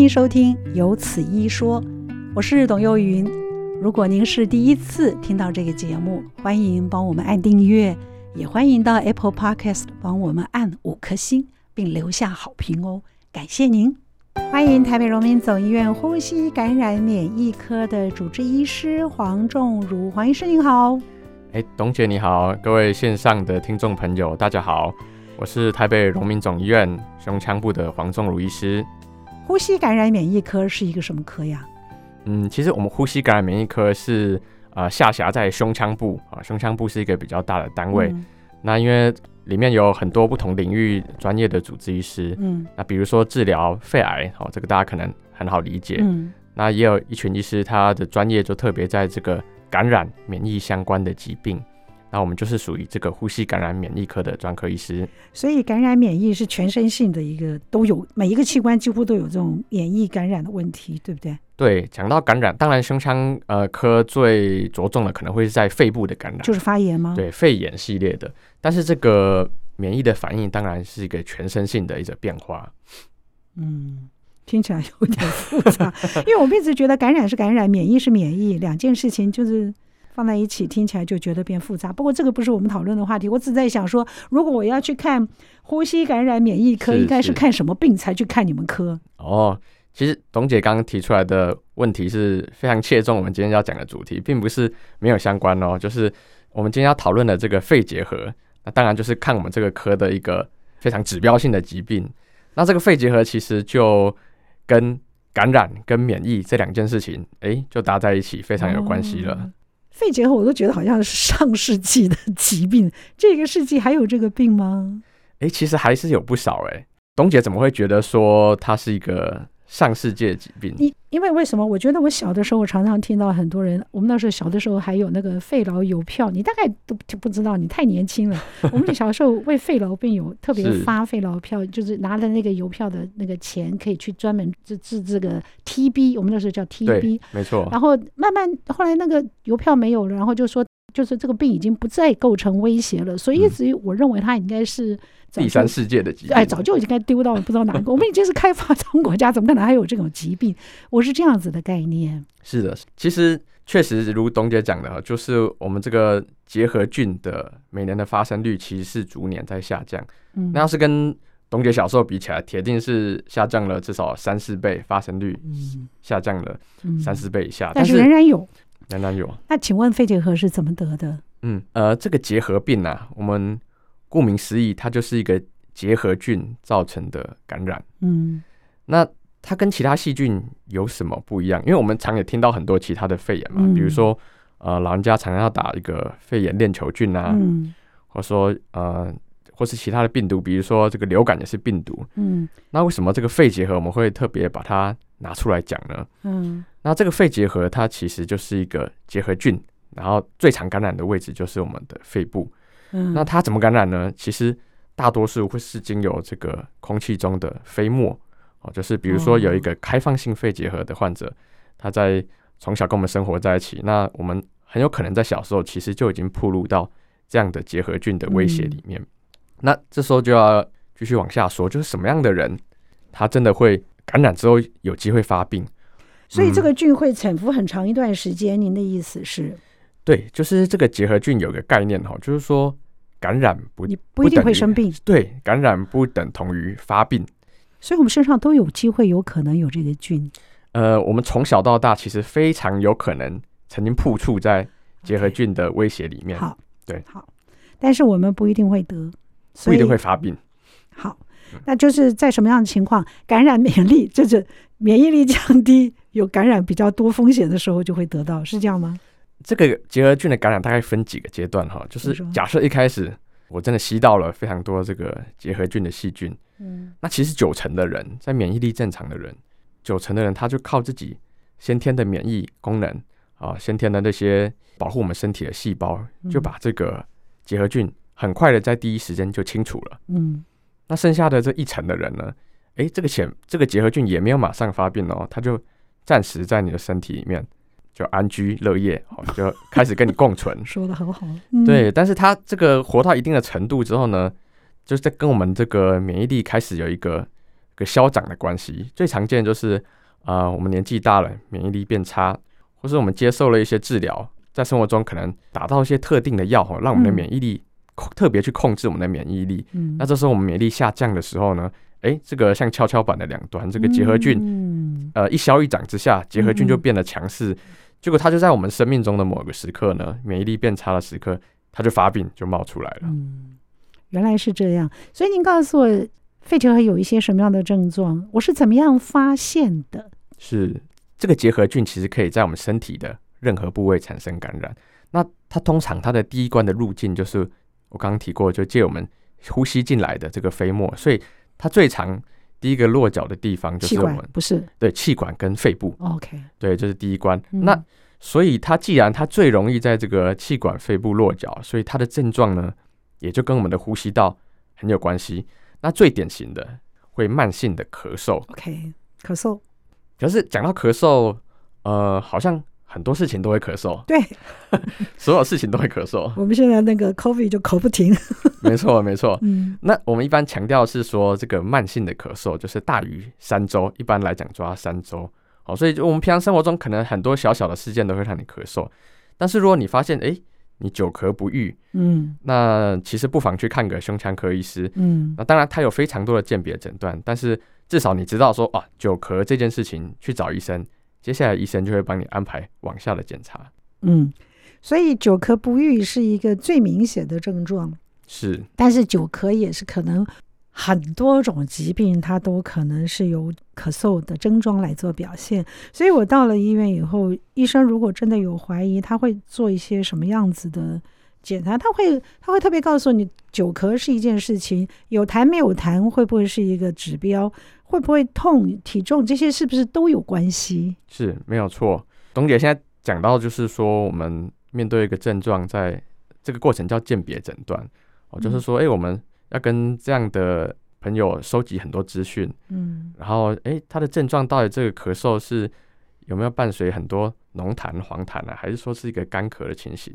迎收听有此一说，我是董幼云。如果您是第一次听到这个节目，欢迎帮我们按订阅，也欢迎到 Apple Podcast 帮我们按5颗星并留下好评哦，感谢您。欢迎台北荣民总医院呼吸感染免疫科的主治医师黄仲儒，黄医师您好。董姐你好，各位线上的听众朋友大家好，我是台北荣民总医院胸腔部的黄仲儒医师。呼吸感染免疫科是一个什么科呀？其实我们呼吸感染免疫科是下辖在胸腔部胸腔部是一个比较大的单位。那因为里面有很多不同领域专业的主治医师，那比如说治疗肺癌，这个大家可能很好理解。那也有一群医师，他的专业就特别在这个感染免疫相关的疾病。那我们就是属于这个呼吸感染免疫科的专科医师。所以感染免疫是全身性的，一个都有，每一个器官几乎都有这种免疫感染的问题，对不对？对，讲到感染，当然胸腔科最着重的可能会是在肺部的感染，就是发炎吗？对，肺炎系列的。但是这个免疫的反应当然是一个全身性的一个变化。听起来有点复杂因为我们一直觉得感染是感染，免疫是免疫，两件事情就是放在一起听起来就觉得变复杂。不过这个不是我们讨论的话题，我只在想说，如果我要去看呼吸感染免疫科，应该是看什么病才去看你们科？其实董姐刚刚提出来的问题是非常切中我们今天要讲的主题，并不是没有相关哦，就是我们今天要讨论的这个肺结核，那当然就是看我们这个科的一个非常指标性的疾病。那这个肺结核其实就跟感染跟免疫这两件事情就搭在一起，非常有关系了。肺结核我都觉得好像是上世纪的疾病，这个世纪还有这个病吗？其实还是有不少。董姐怎么会觉得说它是一个上世纪的疾病？因为为什么？我觉得我小的时候，我常常听到很多人，我们那时候小的时候还有那个肺痨邮票，你大概都不知道，你太年轻了。我们小时候为肺痨病友特别发肺痨票，就是拿了那个邮票的那个钱，可以去专门治这个 TB， 我们那时候叫 TB， 对，没错。然后慢慢后来那个邮票没有了，然后就说就是这个病已经不再构成威胁了，所以一直我认为它应该是第三世界的疾病，早就应该丢到不知道哪个我们已经是开发中国家，怎么可能还有这种疾病？我是这样子的概念。是的，其实确实如董姐讲的，就是我们这个结核菌的每年的发生率其实是逐年在下降。那要是跟董姐小时候比起来，铁定是下降了至少3-4倍，发生率下降了3-4倍以下，但是仍然有。那请问肺结核是怎么得的？这个结核病我们顾名思义，它就是一个结核菌造成的感染。那它跟其他细菌有什么不一样？因为我们常也听到很多其他的肺炎嘛，比如说老人家常常要打一个肺炎链球菌或者说或是其他的病毒，比如说这个流感也是病毒。那为什么这个肺结核我们会特别把它拿出来讲呢？那这个肺结核它其实就是一个结核菌，然后最常感染的位置就是我们的肺部。那它怎么感染呢？其实大多数会是经由这个空气中的飞沫，就是比如说有一个开放性肺结核的患者，他在从小跟我们生活在一起，那我们很有可能在小时候其实就已经暴露到这样的结核菌的威胁里面。那这时候就要继续往下说，就是什么样的人他真的会感染之后有机会发病。所以这个菌会潜伏很长一段时间，您的意思是？对，就是这个结核菌有个概念，就是说感染你不一定会生病。对，感染不等同于发病，所以我们身上都有机会有可能有这个菌。我们从小到大其实非常有可能曾经曝触在结核菌的威胁里面。好，对，好，但是我们不一定会得，不一定会发病。好，那就是在什么样的情况感染免疫力，就是免疫力降低，有感染比较多风险的时候就会得到，是这样吗？这个结核菌的感染大概分几个阶段，就是假设一开始我真的吸到了非常多这个结核菌的细菌，那其实90%的人，在免疫力正常的人，90%的人他就靠自己先天的免疫功能先天的那些保护我们身体的细胞，就把这个结核菌很快的在第一时间就清除了。那剩下的这1%的人呢，这个结核菌也没有马上发病哦，它就暂时在你的身体里面就安居乐业，就开始跟你共存。说得很好。对，但是它这个活到一定的程度之后呢，就是在跟我们这个免疫力开始有一个个消长的关系。最常见的就是我们年纪大了，免疫力变差，或是我们接受了一些治疗，在生活中可能打到一些特定的药，让我们的免疫力特别去控制我们的免疫力。那这时候我们免疫力下降的时候呢，这个像跷跷板的两端，这个结核菌一消一长之下，结核菌就变得强势，结果它就在我们生命中的某个时刻呢，免疫力变差的时刻，它就发病，就冒出来了。原来是这样。所以您告诉我肺结核有一些什么样的症状，我是怎么样发现的？是，这个结核菌其实可以在我们身体的任何部位产生感染。那它通常它的第一关的路径就是我刚刚提过，就借我们呼吸进来的这个飞沫，所以它最常第一个落脚的地方就是我们气管，不是？对，气管跟肺部。OK， 对，这是第一关。那所以它既然它最容易在这个气管、肺部落脚，所以它的症状呢，也就跟我们的呼吸道很有关系。那最典型的会慢性的咳嗽。OK， 咳嗽。可是讲到咳嗽，好像很多事情都会咳嗽。对，所有事情都会咳嗽。我们现在那个 COVID 就咳不停。没错，没错。那我们一般强调是说，这个慢性的咳嗽就是大于3周，一般来讲抓3周。好，所以我们平常生活中可能很多小小的事件都会让你咳嗽，但是如果你发现你久咳不愈，那其实不妨去看个胸腔科医师。那当然他有非常多的鉴别诊断，但是至少你知道说久咳这件事情，去找医生，接下来医生就会帮你安排往下的检查。所以久咳不愈是一个最明显的症状。是，但是久咳也是可能很多种疾病它都可能是由咳嗽的症状来做表现。所以我到了医院以后，医生如果真的有怀疑，他会做一些什么样子的检查？他会特别告诉你，久咳是一件事情，有痰没有痰会不会是一个指标，会不会痛、体重，这些是不是都有关系？是，没有错。董姐现在讲到就是说，我们面对一个症状，在这个过程叫鉴别诊断，就是说我们要跟这样的朋友收集很多资讯，然后他的症状到底这个咳嗽是有没有伴随很多浓痰、黄痰啊，还是说是一个干咳的情形？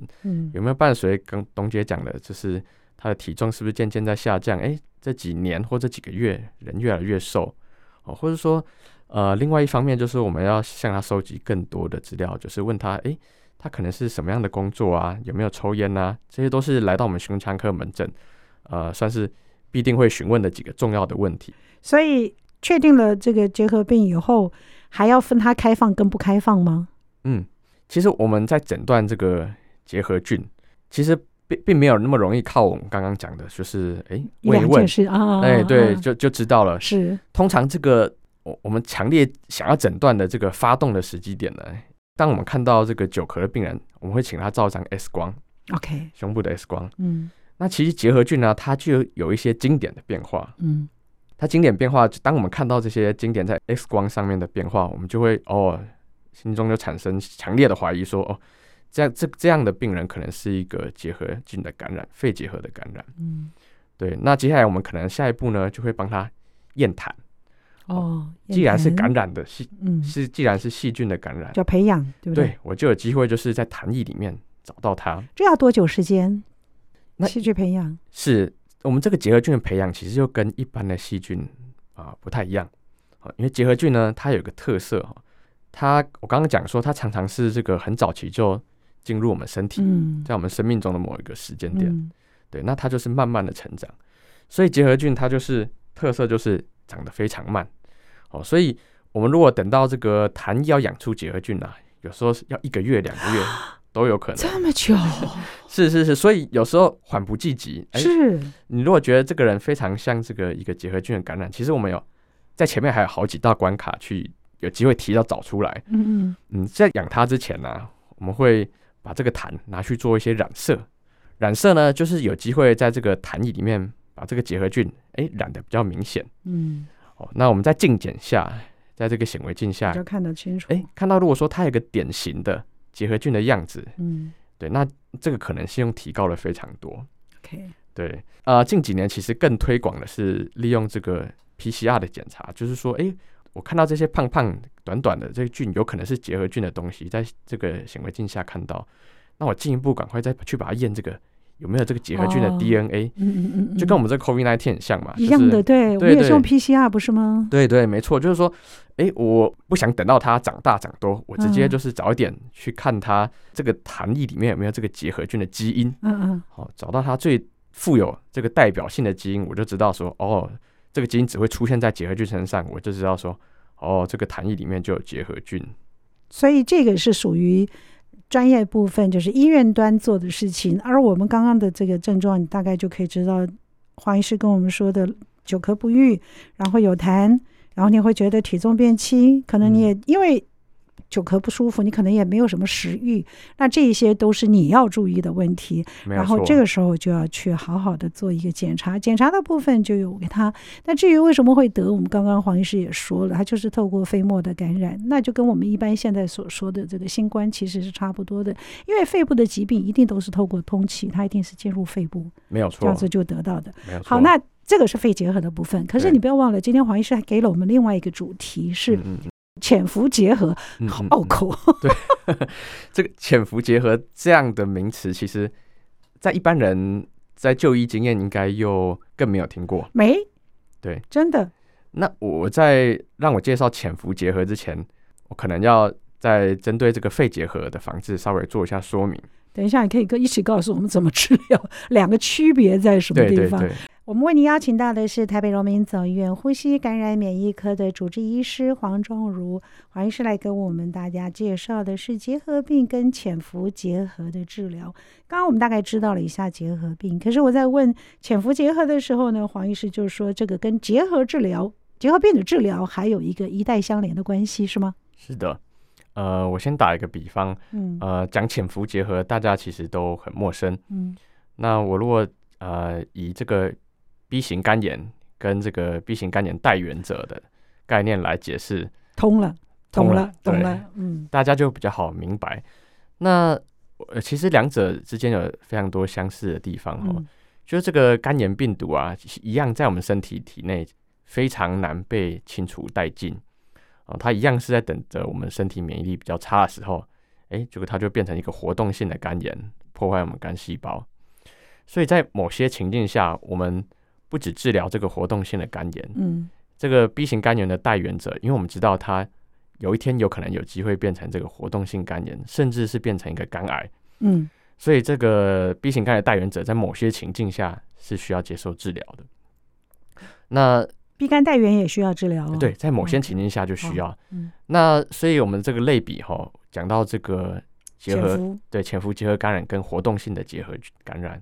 有没有伴随跟董姐讲的，就是他的体重是不是渐渐在下降？这几年或这几个月人越来越瘦，或者说另外一方面就是我们要向他收集更多的资料，就是问他他可能是什么样的工作啊，有没有抽烟啊，这些都是来到我们胸腔科门诊算是必定会询问的几个重要的问题。所以确定了这个结核病以后，还要分它开放跟不开放吗？其实我们在诊断这个结核菌，其实并没有那么容易靠我们刚刚讲的，就是问一问，对，就知道了。是，通常这个我们强烈想要诊断的这个发动的时机点呢，当我们看到这个久咳的病人，我们会请他照一张 X 光 ，OK， 胸部的 X 光。那其实结核菌呢，它就有一些经典的变化。它经典变化，当我们看到这些经典在 X 光上面的变化，我们就会心中就产生强烈的怀疑说，这样的病人可能是一个结核菌的感染，肺结核的感染。对。那接下来我们可能下一步呢，就会帮他验痰。既然是感染的，既然是细菌的感染，就培养，对不对？对，我就有机会就是在痰液里面找到它。这要多久时间？细菌培养是我们这个结核菌的培养，其实就跟一般的细菌不太一样，因为结核菌呢，它有一个特色，我刚刚讲说，它常常是这个很早期就进入我们身体，在我们生命中的某一个时间点，对，那它就是慢慢的成长，所以结核菌它就是特色就是长得非常慢，所以我们如果等到这个痰要养出结核菌啊，有时候要1个月、2个月。都有可能这么久。是，所以有时候缓不济急。是，你如果觉得这个人非常像这个一个结核菌的感染，其实我们有在前面还有好几道关卡去有机会提到找出来。在养它之前呢，我们会把这个痰拿去做一些染色，染色呢就是有机会在这个痰液里面把这个结核菌染得比较明显。那我们在镜检下，在这个显微镜下就看得清楚。看到如果说它有个典型的结核菌的样子，对，那这个可能性提高了非常多。OK， 对，近几年其实更推广的是利用这个 PCR 的检查，就是说，我看到这些胖胖、短短的这个菌，有可能是结核菌的东西，在这个显微镜下看到，那我进一步赶快再去把它验这个有没有这个结核菌的 DNA、就跟我们这 COVID-19 很像嘛，一样的、就是、对，我们也是用 PCR 不是吗？对对，没错，就是说我不想等到它长大长多，我直接就是早一点去看它这个痰液里面有没有这个结核菌的基因，找到它最富有这个代表性的基因，我就知道说这个基因只会出现在结核菌身上，我就知道说这个痰液里面就有结核菌。所以这个是属于专业部分，就是医院端做的事情，而我们刚刚的这个症状你大概就可以知道，黄医师跟我们说的久咳不愈，然后有痰，然后你会觉得体重变轻，可能你也因为久咳不舒服，你可能也没有什么食欲，那这一些都是你要注意的问题，然后这个时候就要去好好的做一个检查，检查的部分就有给他。那至于为什么会得，我们刚刚黄医师也说了，他就是透过飞沫的感染，那就跟我们一般现在所说的这个新冠其实是差不多的，因为肺部的疾病一定都是透过通气，它一定是进入肺部，没有错，这样子就得到的。好，那这个是肺结核的部分，可是你不要忘了，今天黄医师还给了我们另外一个主题是潜伏结核，好拗口。对，这个潜伏结核这样的名词，其实在一般人在就医经验应该又更没有听过。没，对，真的。那我在让我介绍潜伏结核之前，我可能要再针对这个肺结核的防治稍微做一下说明。等一下，你可以一起告诉我们怎么治疗，两个区别在什么地方？对对对，我们为您邀请到的是台北荣民总医院呼吸感染免疫科的主治医师黄仲儒，黄医师来跟我们大家介绍的是结核病跟潜伏结核的治疗。刚刚我们大概知道了一下结核病，可是我在问潜伏结核的时候呢，黄医师就说这个跟结核治疗、结核病的治疗还有一个一带相连的关系，是吗？是的，我先打一个比方，讲潜伏结核大家其实都很陌生，那我如果以这个B 型肝炎跟这个 B 型肝炎带原者的概念来解释，通了，大家就比较好明白。那其实两者之间有非常多相似的地方，就是这个肝炎病毒啊，一样在我们身体内非常难被清除殆尽，它一样是在等着我们身体免疫力比较差的时候，结果它就变成一个活动性的肝炎，破坏我们肝细胞。所以在某些情境下，我们不只治疗这个活动性的肝炎，这个 B 型肝炎的带原者，因为我们知道它有一天有可能有机会变成这个活动性肝炎，甚至是变成一个肝癌，所以这个 B 型肝炎的带原者在某些情境下是需要接受治疗的。那 B 肝带原也需要治疗对，在某些情境下就需要。那所以我们这个类比讲到这个结核，对，潜伏结核感染跟活动性的结核感染，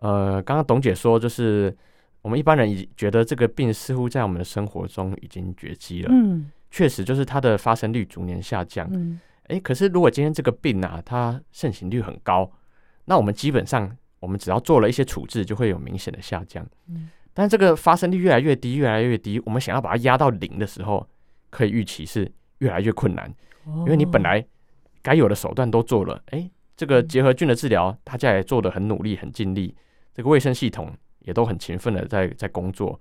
刚刚董姐说，就是我们一般人觉得这个病似乎在我们的生活中已经绝迹了，确实就是它的发生率逐年下降，可是如果今天这个病啊，它盛行率很高，那我们基本上我们只要做了一些处置就会有明显的下降，但这个发生率越来越低越来越低，我们想要把它压到0的时候，可以预期是越来越困难，因为你本来该有的手段都做了，这个结核菌的治疗大家也做得很努力很尽力，这个卫生系统也都很勤奋的 在工作，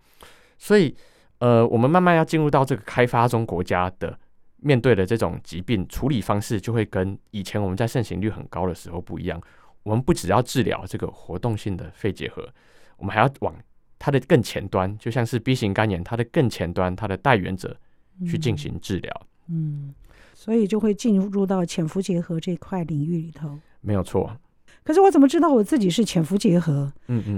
所以我们慢慢要进入到这个开发中国家的面对的这种疾病处理方式，就会跟以前我们在盛行率很高的时候不一样。我们不只要治疗这个活动性的肺结核，我们还要往它的更前端，就像是 B 型肝炎它的更前端，它的带原者去进行治疗，所以就会进入到潜伏结核这块领域里头，没有错。可是我怎么知道我自己是潜伏结核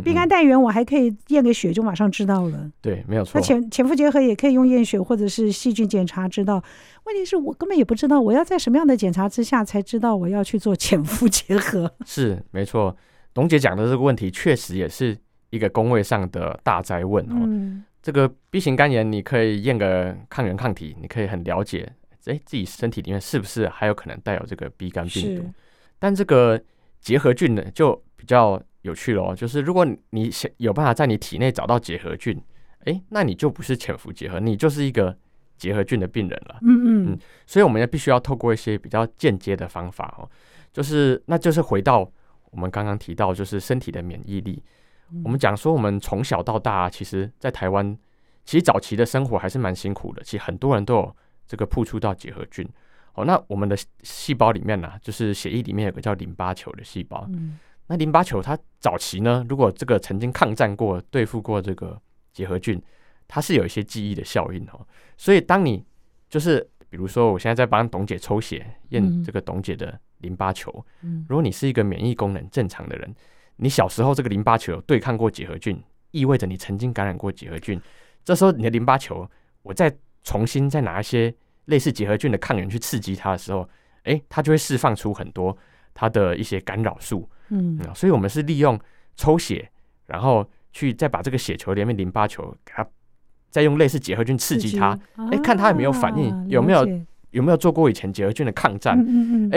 ？B 肝带原我还可以验个血就马上知道了，对，没有错。那潜伏结核也可以用验血或者是细菌检查知道，问题是我根本也不知道我要在什么样的检查之下才知道我要去做潜伏结核。是，没错，董姐讲的这个问题确实也是一个公卫上的大哉问，这个 B 型肝炎你可以验个抗原抗体，你可以很了解自己身体里面是不是还有可能带有这个 B 肝病毒。但这个结核菌呢就比较有趣了，就是如果你有办法在你体内找到结核菌，那你就不是潜伏结核，你就是一个结核菌的病人了。所以我们也必须要透过一些比较间接的方法，就是回到我们刚刚提到，就是身体的免疫力。我们讲说我们从小到大，其实在台湾其实早期的生活还是蛮辛苦的，其实很多人都有这个曝出到结核菌。那我们的细胞里面就是血液里面有个叫淋巴球的细胞，那淋巴球它早期呢，如果这个曾经抗战过、对付过这个结核菌，它是有一些记忆的效应哦。所以当你就是比如说我现在在帮董姐抽血验这个董姐的淋巴球，如果你是一个免疫功能正常的人，你小时候这个淋巴球有对抗过结核菌，意味着你曾经感染过结核菌，这时候你的淋巴球我再重新再拿一些类似结核菌的抗原去刺激它的时候，它就会释放出很多它的一些干扰素。所以我们是利用抽血，然后去再把这个血球里面淋巴球给它再用类似结核菌刺激它，看它有没有反应，有没有做过以前结核菌的抗战。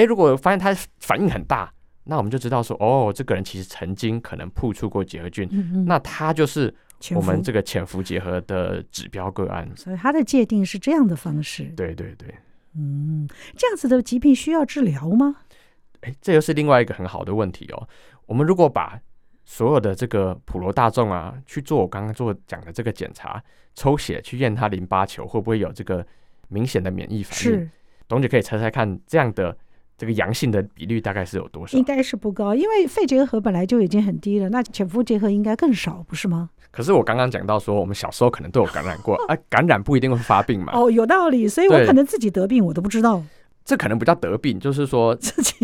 如果发现它反应很大，那我们就知道说，这个人其实曾经可能曝出过结核菌，那它就是我们这个潜伏结核的指标个案。所以它的界定是这样的方式。对对对。这样子的疾病需要治疗吗？这又是另外一个很好的问题哦。我们如果把所有的这个普罗大众啊去做我刚刚讲的这个检查，抽血去验他淋巴球会不会有这个明显的免疫反应，董姐可以猜猜看这样的这个阳性的比率大概是有多少？应该是不高，因为肺结核本来就已经很低了，那潜伏结核应该更少，不是吗？可是我刚刚讲到说我们小时候可能都有感染过感染不一定会发病嘛。有道理，所以我可能自己得病我都不知道。这可能不叫得病，就是说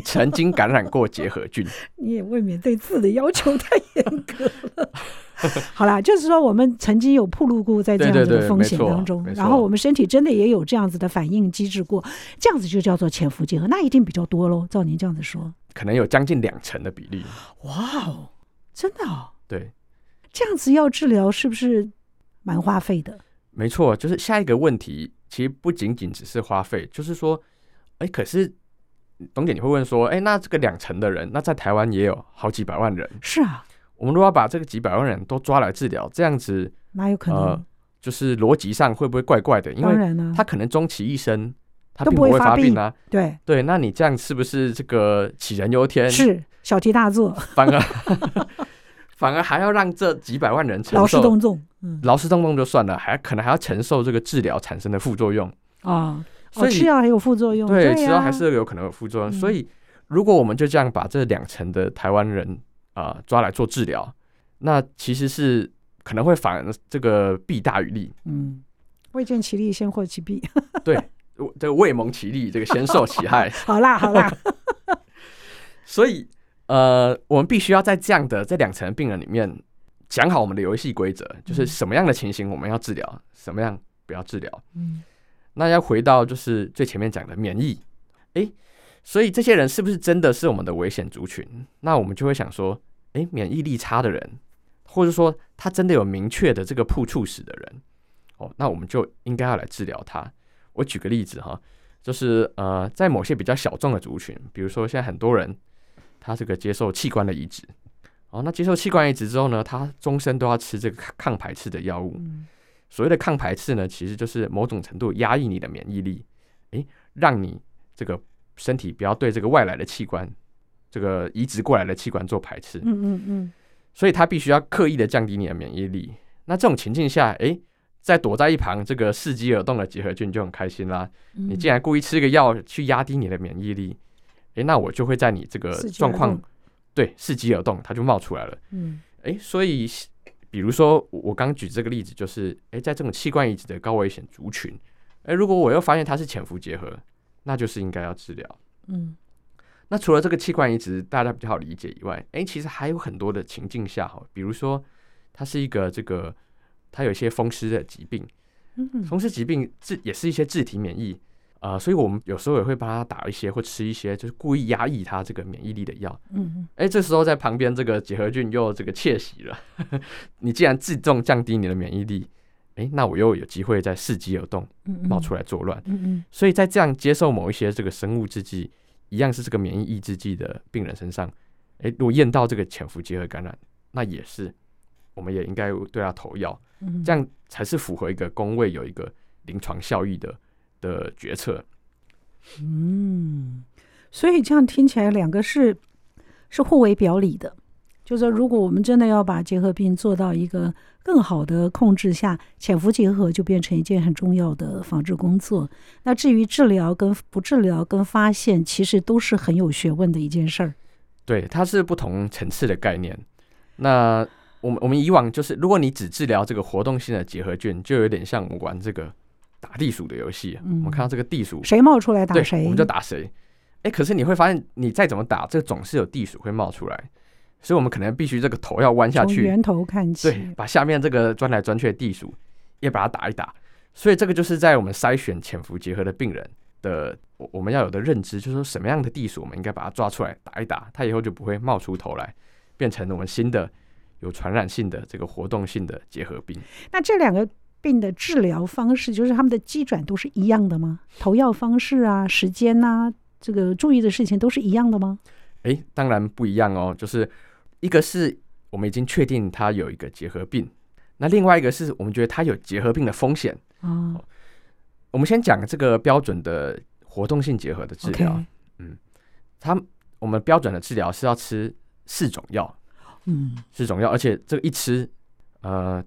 曾经感染过结核菌。你也未免对自己的要求太严格了。好啦，就是说我们曾经有暴露过在这样子的风险当中，对对对，然后我们身体真的也有这样子的反应机制过，这样子就叫做潜伏结核，那一定比较多咯。照您这样子说，可能有将近20%的比例。哇哦，真的哦？对，这样子要治疗是不是蛮花费的？没错，就是下一个问题，其实不仅仅只是花费，就是说可是董姐你会问说，那这个20%的人，那在台湾也有好几百万人。是啊，我们如果要把这个几百万人都抓来治疗，这样子哪有可能？就是逻辑上会不会怪怪的？因为他可能终其一生他并不会发病啊。对对，那你这样是不是这个杞人忧天？是小题大做，反而还要让这几百万人承受劳师动众，劳师动众就算了，可能还要承受这个治疗产生的副作用啊。所以吃药还有副作用。对，吃药还是有可能有副作用。所以如果我们就这样把这20%的台湾人抓来做治疗，那其实是可能会反而这个弊大于利。未见其利先获其弊。对，这个未蒙其利，这个先受其害。好啦好啦。所以我们必须要在这样的这20%的病人里面讲好我们的游戏规则，就是什么样的情形我们要治疗，什么样不要治疗。那要回到就是最前面讲的免疫，所以这些人是不是真的是我们的危险族群？那我们就会想说，免疫力差的人，或者说他真的有明确的这个曝触史的人，那我们就应该要来治疗他。我举个例子哈，就是在某些比较小众的族群，比如说现在很多人他这个接受器官的移植，那接受器官移植之后呢，他终身都要吃这个抗排斥的药物。所谓的抗排斥呢，其实就是某种程度压抑你的免疫力，让你这个身体不要对这个外来的器官，这个移植过来的器官做排斥。所以它必须要刻意的降低你的免疫力。那这种情境下，在躲在一旁这个伺机而动的结核菌就很开心啦。你竟然故意吃个药去压低你的免疫力，那我就会在你这个状况，对，伺机而动，它就冒出来了。所以比如说我刚举这个例子，就是在这种器官移植的高危险族群，如果我又发现它是潜伏结核，那就是应该要治疗。那除了这个器官移植大家比较好理解以外，其实还有很多的情境下，比如说它是一个这个它有一些风湿的疾病，风湿疾病也是一些自体免疫，所以我们有时候也会帮他打一些或吃一些就是故意压抑他这个免疫力的药。这时候在旁边这个结核菌又这个窃喜了，你既然自动降低你的免疫力，那我又有机会在伺机而动，冒出来作乱。所以在这样接受某一些这个生物制剂，一样是这个免疫抑制剂的病人身上，如果验到这个潜伏结核感染，那也是我们也应该对他投药，这样才是符合一个公卫有一个临床效益的决策。所以这样听起来两个是互为表里的，就是说如果我们真的要把结核病做到一个更好的控制下，潜伏结核就变成一件很重要的防治工作。那至于治疗跟不治疗跟发现，其实都是很有学问的一件事儿。对，它是不同层次的概念。那我们以往就是，如果你只治疗这个活动性的结核菌，就有点像我们玩这个打地鼠的游戏，我们看到这个地鼠谁冒出来打谁，我们就打谁。可是你会发现你再怎么打，这总是有地鼠会冒出来，所以我们可能必须这个头要弯下去，从源头看起，对，把下面这个钻来钻去的地鼠也把它打一打。所以这个就是在我们筛选潜伏结核的病人的，我们要有的认知，就是说什么样的地鼠我们应该把它抓出来打一打，它以后就不会冒出头来，变成我们新的有传染性的这个活动性的结核病。那这两个病的治疗方式，就是他们的机转都是一样的吗？投药方式啊，时间啊，这个注意的事情都是一样的吗？当然不一样哦。就是一个是我们已经确定他有一个结核病，那另外一个是我们觉得他有结核病的风险。我们先讲这个标准的活动性结核的治疗。我们标准的治疗是要吃4种药，4种药，而且这个一吃，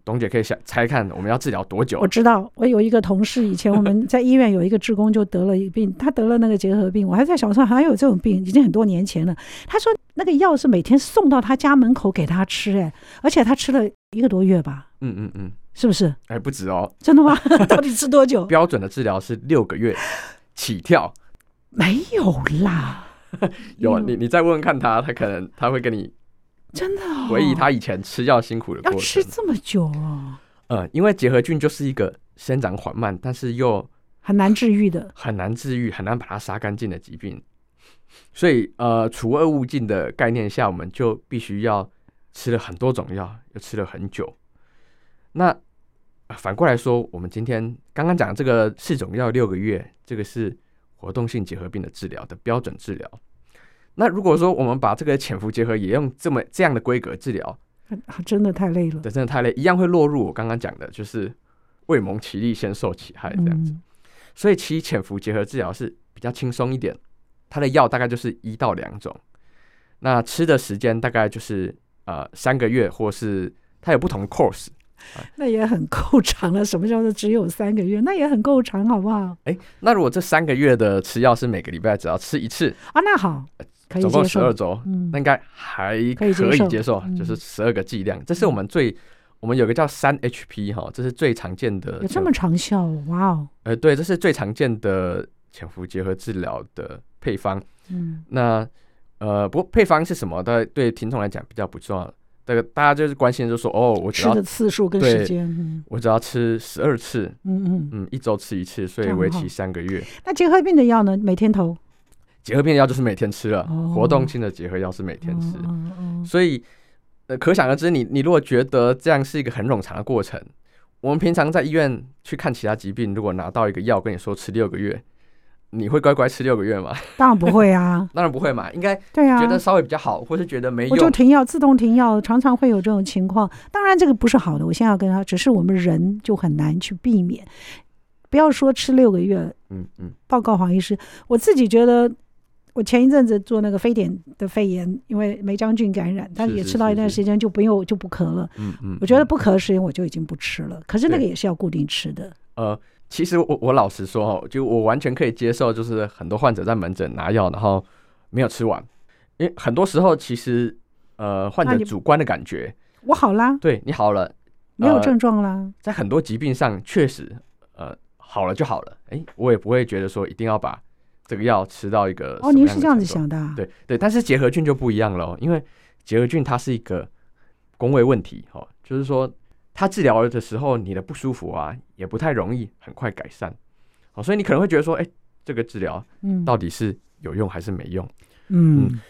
董姐可以猜看我们要治疗多久？我知道，我有一个同事，以前我们在医院有一个志工就得了一病，他得了那个结核病，我还在想说还有这种病，已经很多年前了。他说那个药是每天送到他家门口给他吃，而且他吃了1个多月吧。是不是？不止哦。真的吗？到底吃多久？标准的治疗是6个月起跳。没有啦。有，你再问问看他，他可能他会跟你。真的哦，回忆他以前吃药辛苦的过程，要吃这么久哦。因为结核菌就是一个生长缓慢，但是又很难治愈的，很难治愈，很难把它杀干净的疾病。所以除恶务尽的概念下，我们就必须要吃了很多种药，又吃了很久。那反过来说，我们今天刚刚讲这个4种药6个月，这个是活动性结核病的治疗的标准治疗。那如果说我们把这个潜伏结核也用这样的规格治疗，真的太累了。对，真的太累，一样会落入我刚刚讲的，就是未蒙其利先受其害这样子。所以其潜伏结核治疗是比较轻松一点，它的药大概就是1到2种，那吃的时间大概就是3个月，或是它有不同的 course。那也很够长了，什么叫做只有3个月？那也很够长，好不好？那如果这3个月的吃药是每个礼拜只要吃1次啊，那好。总共12周，那应该还可以接受，就是12个剂量。这是我们有个叫 3HP 哈，这是最常见的。有这么长效？哇哦！对，这是最常见的潜伏结核治疗的配方。那不过配方是什么？对听众来讲比较不重要。大家就是关心，就说哦，我只要吃的次数跟时间，我只要吃12次，1周吃1次，所以为期3个月。那结核病的药呢？每天投。结核病药就是每天吃了，活动性的结核药是每天吃，所以可想而知，你如果觉得这样是一个很冗长的过程，我们平常在医院去看其他疾病，如果拿到一个药跟你说吃6个月，你会乖乖吃6个月吗？当然不会啊，当然不会嘛，应该觉得稍微比较好，或是觉得没用，我就停药，自动停药，常常会有这种情况。当然这个不是好的，我现在要跟他，只是我们人就很难去避免。不要说吃6个月，报告黄医师，我自己觉得。我前一阵子做那个非典的肺炎，因为梅章菌感染，但也吃到一段时间就不咳了。我觉得不咳的时间我就已经不吃了，可是那个也是要固定吃的。其实我老实说，就我完全可以接受，就是很多患者在门诊拿药然后没有吃完，因为很多时候其实患者主观的感觉，我好啦，对你好了，没有症状啦，在很多疾病上确实好了就好了，我也不会觉得说一定要把。这个药吃到一个什么样的程度，您是这样子想的啊？对，但是结核菌就不一样了，因为结核菌它是一个公卫问题，就是说它治疗的时候你的不舒服啊也不太容易很快改善，所以你可能会觉得说这个治疗到底是有用还是没用。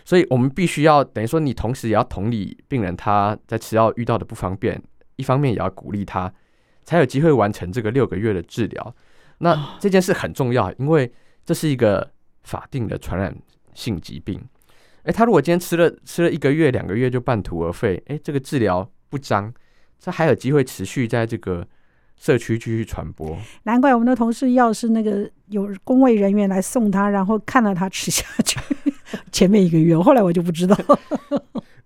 所以我们必须要等于说你同时也要同理病人他在吃药遇到的不方便，一方面也要鼓励他才有机会完成这个6个月的治疗。那这件事很重要，因为这是一个法定的传染性疾病。他如果今天吃了1个月、2个月就半途而废，这个治疗不彰，这还有机会持续在这个社区继续传播。难怪我们的同事要是那个有公卫人员来送他，然后看到他吃下去，前面1个月，后来我就不知道。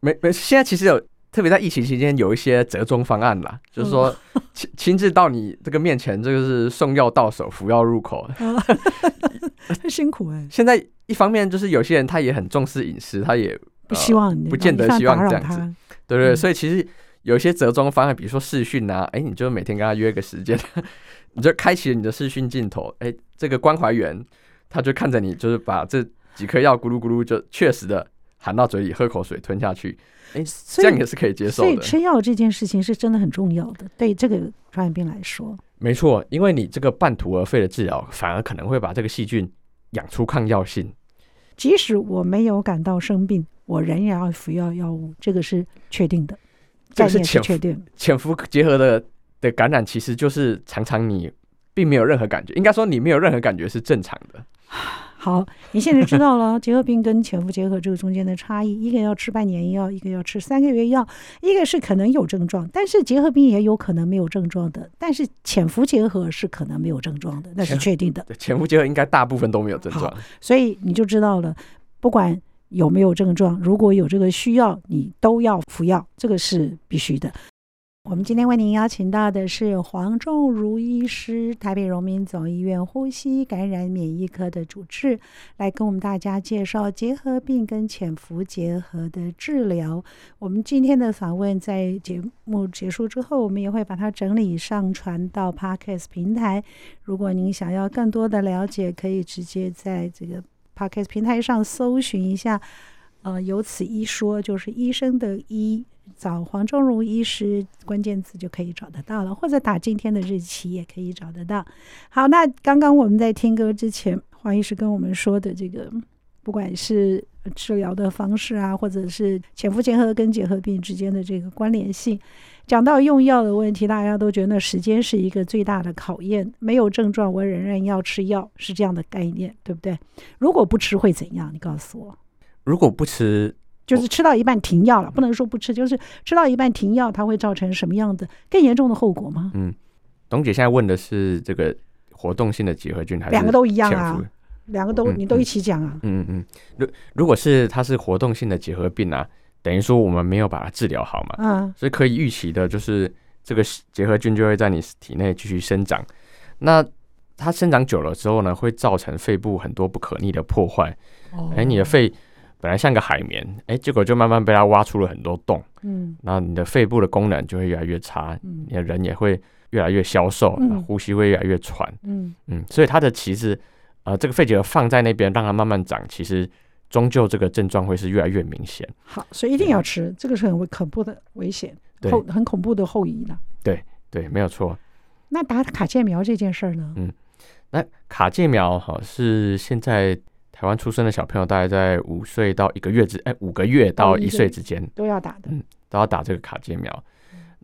没，现在其实有。特别在疫情期间有一些折中方案啦，就是说亲自到你这个面前，这个是送药到手，服药入口，太辛苦。现在一方面就是有些人他也很重视饮食，他也不希望不见得希望这样子，对对，所以其实有些折中方案，比如说视讯啊，你就每天跟他约个时间，你就开启了你的视讯镜头，这个关怀员他就看着你，就是把这几颗药咕噜咕噜就确实的含到嘴里，喝口水吞下去，这样也是可以接受的。所以吃药这件事情是真的很重要的，对这个传染病来说，没错，因为你这个半途而废的治疗反而可能会把这个细菌养出抗药性。即使我没有感到生病，我仍然要服药药物，这个是确定的，这是确定。潜伏结合 的感染其实就是常常你并没有任何感觉，应该说你没有任何感觉是正常的。好，你现在知道了结核病跟潜伏结核这个中间的差异，一个要吃半年药，一个要吃3个月药，一个是可能有症状，但是结核病也有可能没有症状的，但是潜伏结核是可能没有症状的，那是确定的。潜伏结核应该大部分都没有症状，所以你就知道了，不管有没有症状，如果有这个需要，你都要服药，这个是必须的。我们今天为您邀请到的是黄仲儒医师，台北荣民总医院呼吸感染免疫科的主治，来跟我们大家介绍结核病跟潜伏结核的治疗。我们今天的访问在节目结束之后，我们也会把它整理上传到 Podcast 平台，如果您想要更多的了解，可以直接在这个 Podcast 平台上搜寻一下由此一说，就是医生的医，找黄仲儒医师关键字就可以找得到了，或者打今天的日期也可以找得到。好，那刚刚我们在听歌之前，黄医师跟我们说的这个不管是治疗的方式啊，或者是潜伏结核跟结核病之间的这个关联性，讲到用药的问题，大家都觉得时间是一个最大的考验，没有症状我仍然要吃药，是这样的概念，对不对？如果不吃会怎样？你告诉我。如果不吃就是吃到一半停药了，不能说不吃，就是吃到一半停药，它会造成什么样的更严重的后果吗？董姐现在问的是这个活动性的结核菌还是两个都一样啊？两个都你都一起讲啊？如果是它是活动性的结核病啊，等于说我们没有把它治疗好嘛，所以可以预期的就是这个结核菌就会在你体内继续生长。那它生长久了之后呢，会造成肺部很多不可逆的破坏，你的肺本来像个海绵，结果就慢慢被它挖出了很多洞，那你的肺部的功能就会越来越差，你的人也会越来越消瘦，呼吸会越来越喘，所以它的其实这个肺结核放在那边让它慢慢长，其实终究这个症状会是越来越明显。好，所以一定要吃，这个是很恐怖的危险，很恐怖的后遗的。对对，没有错。那打卡介苗这件事呢？那卡介苗是现在台湾出生的小朋友大概在5个月到1岁之间都要打的，都要打这个卡介苗。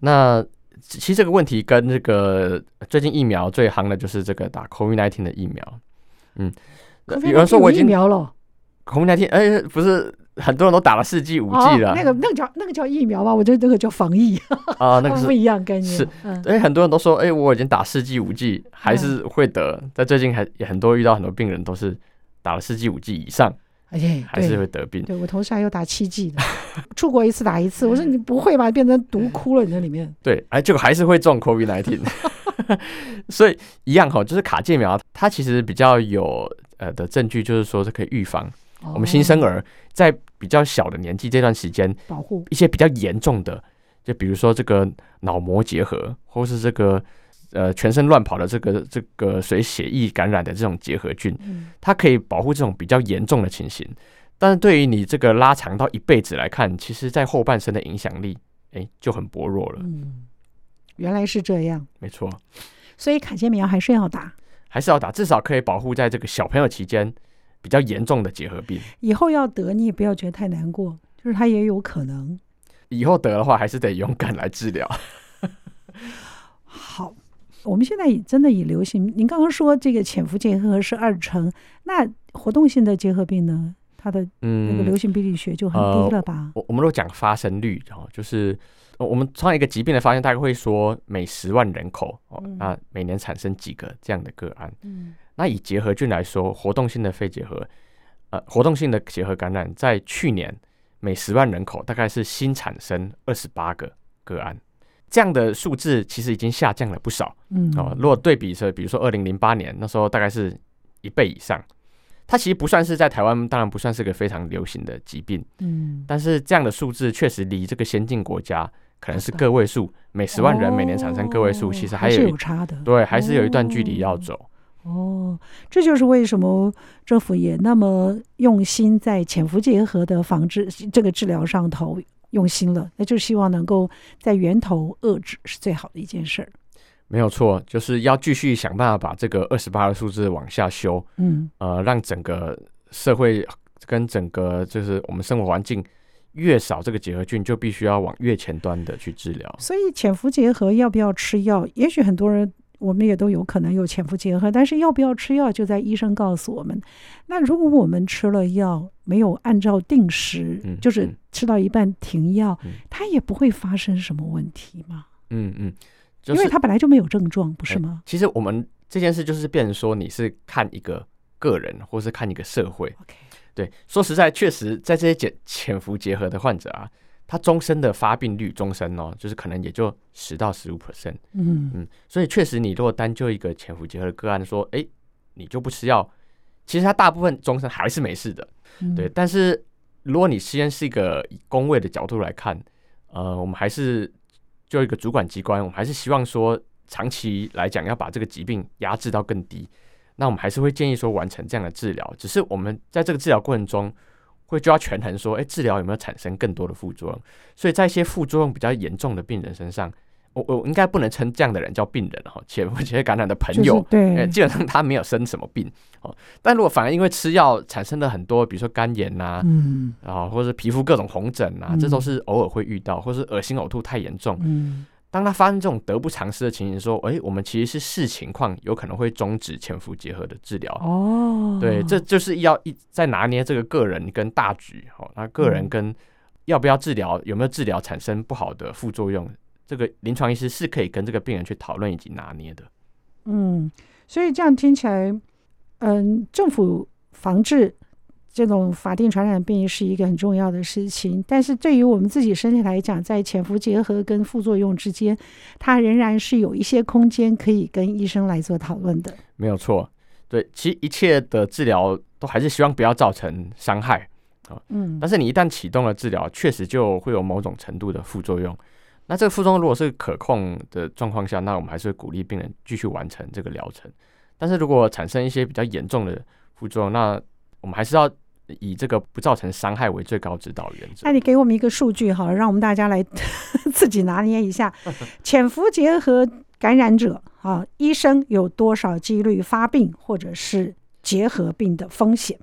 那其实这个问题跟这个最近疫苗最夯的就是这个打 COVID-19 的疫苗。有人说我已经疫苗了 COVID-19， 不是很多人都打了4剂5剂了，那个叫疫苗吧？我觉得那个叫防疫啊，那个是不一样概念。是，很多人都说，我已经打4剂5剂还是会得，在最近也很多遇到很多病人都是。打了4剂5剂以上，还是会得病。对，我同事还有打7剂的，出国一次打一次。我说你不会吧，变成毒窟了你在里面。对，结果还是会中 COVID-19。所以一样就是卡介苗，它其实比较有的证据就是说是可以预防我们新生儿在比较小的年纪这段时间保护一些比较严重的，就比如说这个脑膜结核，或是这个。全身乱跑的这个随血液感染的这种结核菌，它可以保护这种比较严重的情形，但是对于你这个拉长到一辈子来看，其实在后半生的影响力，就很薄弱了。原来是这样，没错。所以卡介苗还是要打，至少可以保护在这个小朋友期间比较严重的结核病。以后要得，你也不要觉得太难过，就是它也有可能。以后得的话，还是得勇敢来治疗。好。我们现在真的也流行，您刚刚说这个潜伏结核是2成，那活动性的结核病呢，它的那个流行病理学就很低了吧？我们都讲发生率，就是我们创一个疾病的发现大概会说每10万人口那每年产生几个这样的个案。那以结核菌来说，活动性的肺结核，活动性的结核感染在去年每10万人口大概是新产生28个个案。这样的数字其实已经下降了不少，如果对比，比如说2008年那时候大概是1倍以上，它其实不算是在台湾，当然不算是个非常流行的疾病，但是这样的数字确实离这个先进国家可能是个位数，每10万人每年产生个位数，其实还是有差的，对，还是有一段距离要走。哦，这就是为什么政府也那么用心在潜伏结核的防治这个治疗上头用心了，那就希望能够在源头遏制是最好的一件事。没有错，就是要继续想办法把这个28的数字往下修，让整个社会跟整个就是我们生活环境越少这个结核菌，就必须要往越前端的去治疗。所以潜伏结核要不要吃药？也许很多人。我们也都有可能有潜伏结核，但是要不要吃药就在医生告诉我们。那如果我们吃了药没有按照定时，就是吃到一半停药，它也不会发生什么问题吗？因为它本来就没有症状，不是吗？其实我们这件事就是变成说你是看一个个人或是看一个社会，对，说实在确实在这些潜伏结核的患者啊，它终身的发病率，终身哦，就是可能也就10%到15%。所以确实，你如果单就一个潜伏结核的个案说，哎，你就不吃药，其实它大部分终身还是没事的，对。但是如果你先是一个以公卫的角度来看，我们还是就一个主管机关，我们还是希望说长期来讲要把这个疾病压制到更低。那我们还是会建议说完成这样的治疗，只是我们在这个治疗过程中。会就要权衡说，治疗有没有产生更多的副作用？所以在一些副作用比较严重的病人身上，我应该不能称这样的人叫病人哈，且我觉得感染的朋友，就是对基本上他没有生什么病哦。但如果反而因为吃药产生了很多，比如说肝炎呐，或者皮肤各种红疹啊，这都是偶尔会遇到，或是恶心呕吐太严重。当他发生这种得不偿失的情形的时候，我们其实是视情况有可能会终止潜伏结核的治疗。对，这就是要在拿捏这个个人跟大局，那个人跟要不要治疗，有没有治疗产生不好的副作用，这个临床医师是可以跟这个病人去讨论以及拿捏的。所以这样听起来，政府防治这种法定传染病是一个很重要的事情，但是对于我们自己身体来讲，在潜伏结核跟副作用之间，它仍然是有一些空间可以跟医生来做讨论的。没有错，对，其实一切的治疗都还是希望不要造成伤害，但是你一旦启动了治疗，确实就会有某种程度的副作用。那这个副作用如果是可控的状况下，那我们还是会鼓励病人继续完成这个疗程。但是如果产生一些比较严重的副作用，那我们还是要以这个不造成伤害为最高指导原则。那你给我们一个数据好了，让我们大家来自己拿捏一下，潜伏结核感染者医生有多少几率发病或者是结核病的风险，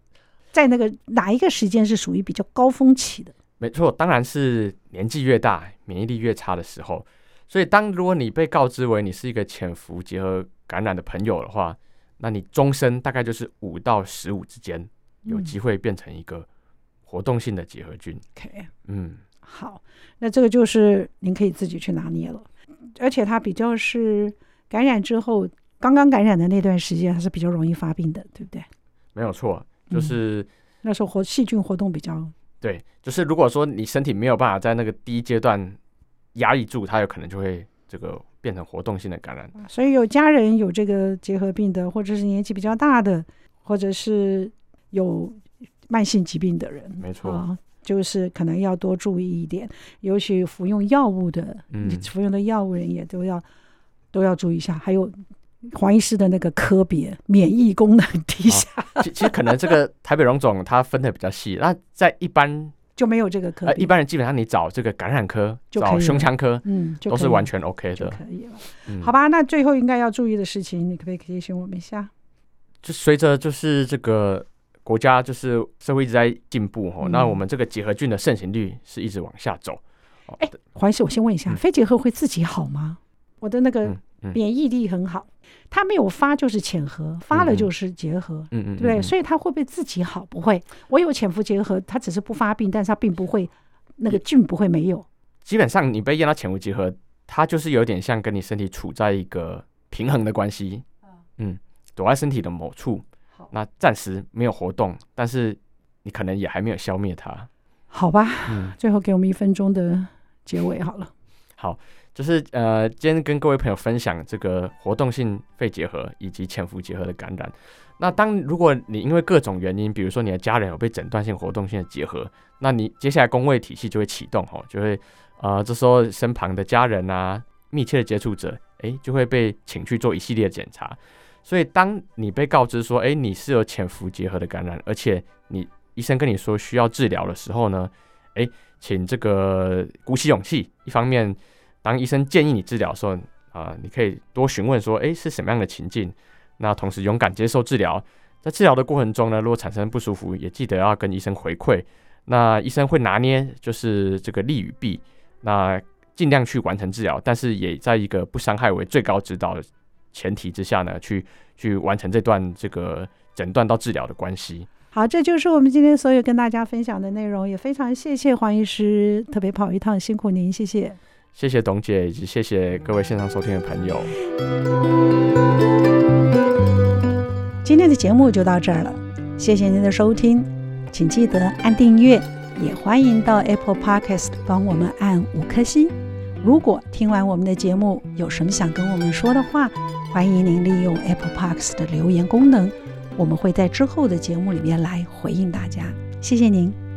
在那个哪一个时间是属于比较高峰期的？没错，当然是年纪越大免疫力越差的时候。所以如果你被告知为你是一个潜伏结核感染的朋友的话，那你终身大概就是5到15之间有机会变成一个活动性的结核菌。好，那这个就是您可以自己去拿捏了，而且它比较是感染之后，刚刚感染的那段时间它是比较容易发病的，对不对？没有错，就是那时候细菌活动比较，对，就是如果说你身体没有办法在那个第一阶段压抑住，它有可能就会这个变成活动性的感染。所以有家人有这个结核病的，或者是年纪比较大的，或者是有慢性疾病的人，没错，就是可能要多注意一点，尤其服用药物的，服用的药物人也都要注意一下。还有黄医师的那个科别，免疫功能低下，其实可能这个台北荣总他分的比较细，那在一般就没有这个科别，一般人基本上你找这个感染科、找胸腔科，都是完全 OK 的，可以了。好吧，那最后应该要注意的事情，你可不可以提醒我们一下？就随着就是这个。国家就是社会一直在进步，那我们这个结核菌的盛行率是一直往下走。黄医师，我先问一下，非结核会自己好吗？我的那个免疫力很好，他没有发就是潜核，发了就是结核，对不对？所以他会不会自己好？不会。我有潜伏结核，他只是不发病，但是他并不会那个菌不会没有。基本上你被验到潜伏结核，它就是有点像跟你身体处在一个平衡的关系，躲在身体的某处。那暂时没有活动，但是你可能也还没有消灭它。好吧，最后给我们1分钟的结尾好了。好，就是今天跟各位朋友分享这个活动性肺结核以及潜伏结核的感染。那如果你因为各种原因，比如说你的家人有被诊断性活动性的结核，那你接下来公卫体系就会启动，就会这时候身旁的家人啊、密切的接触者，就会被请去做一系列检查。所以当你被告知说，你是有潜伏结核的感染，而且你医生跟你说需要治疗的时候呢，请这个鼓起勇气，一方面。当医生建议你治疗的时候，你可以多询问说，是什么样的情境？那同时勇敢接受治疗。在治疗的过程中呢，如果产生不舒服，也记得要跟医生回馈。那医生会拿捏就是这个利与弊，那尽量去完成治疗，但是也在一个不伤害为最高指导的前提之下呢，去完成这段这个诊断到治疗的关系。好，这就是我们今天所有跟大家分享的内容，也非常谢谢黄医师特别跑一趟，辛苦您，谢谢。谢谢董姐，以及谢谢各位线上收听的朋友。今天的节目就到这儿了，谢谢您的收听，请记得按订阅，也欢迎到 Apple Podcast 帮我们按5颗星。如果听完我们的节目有什么想跟我们说的话，欢迎您利用 Apple Podcast 的留言功能，我们会在之后的节目里面来回应大家。谢谢您。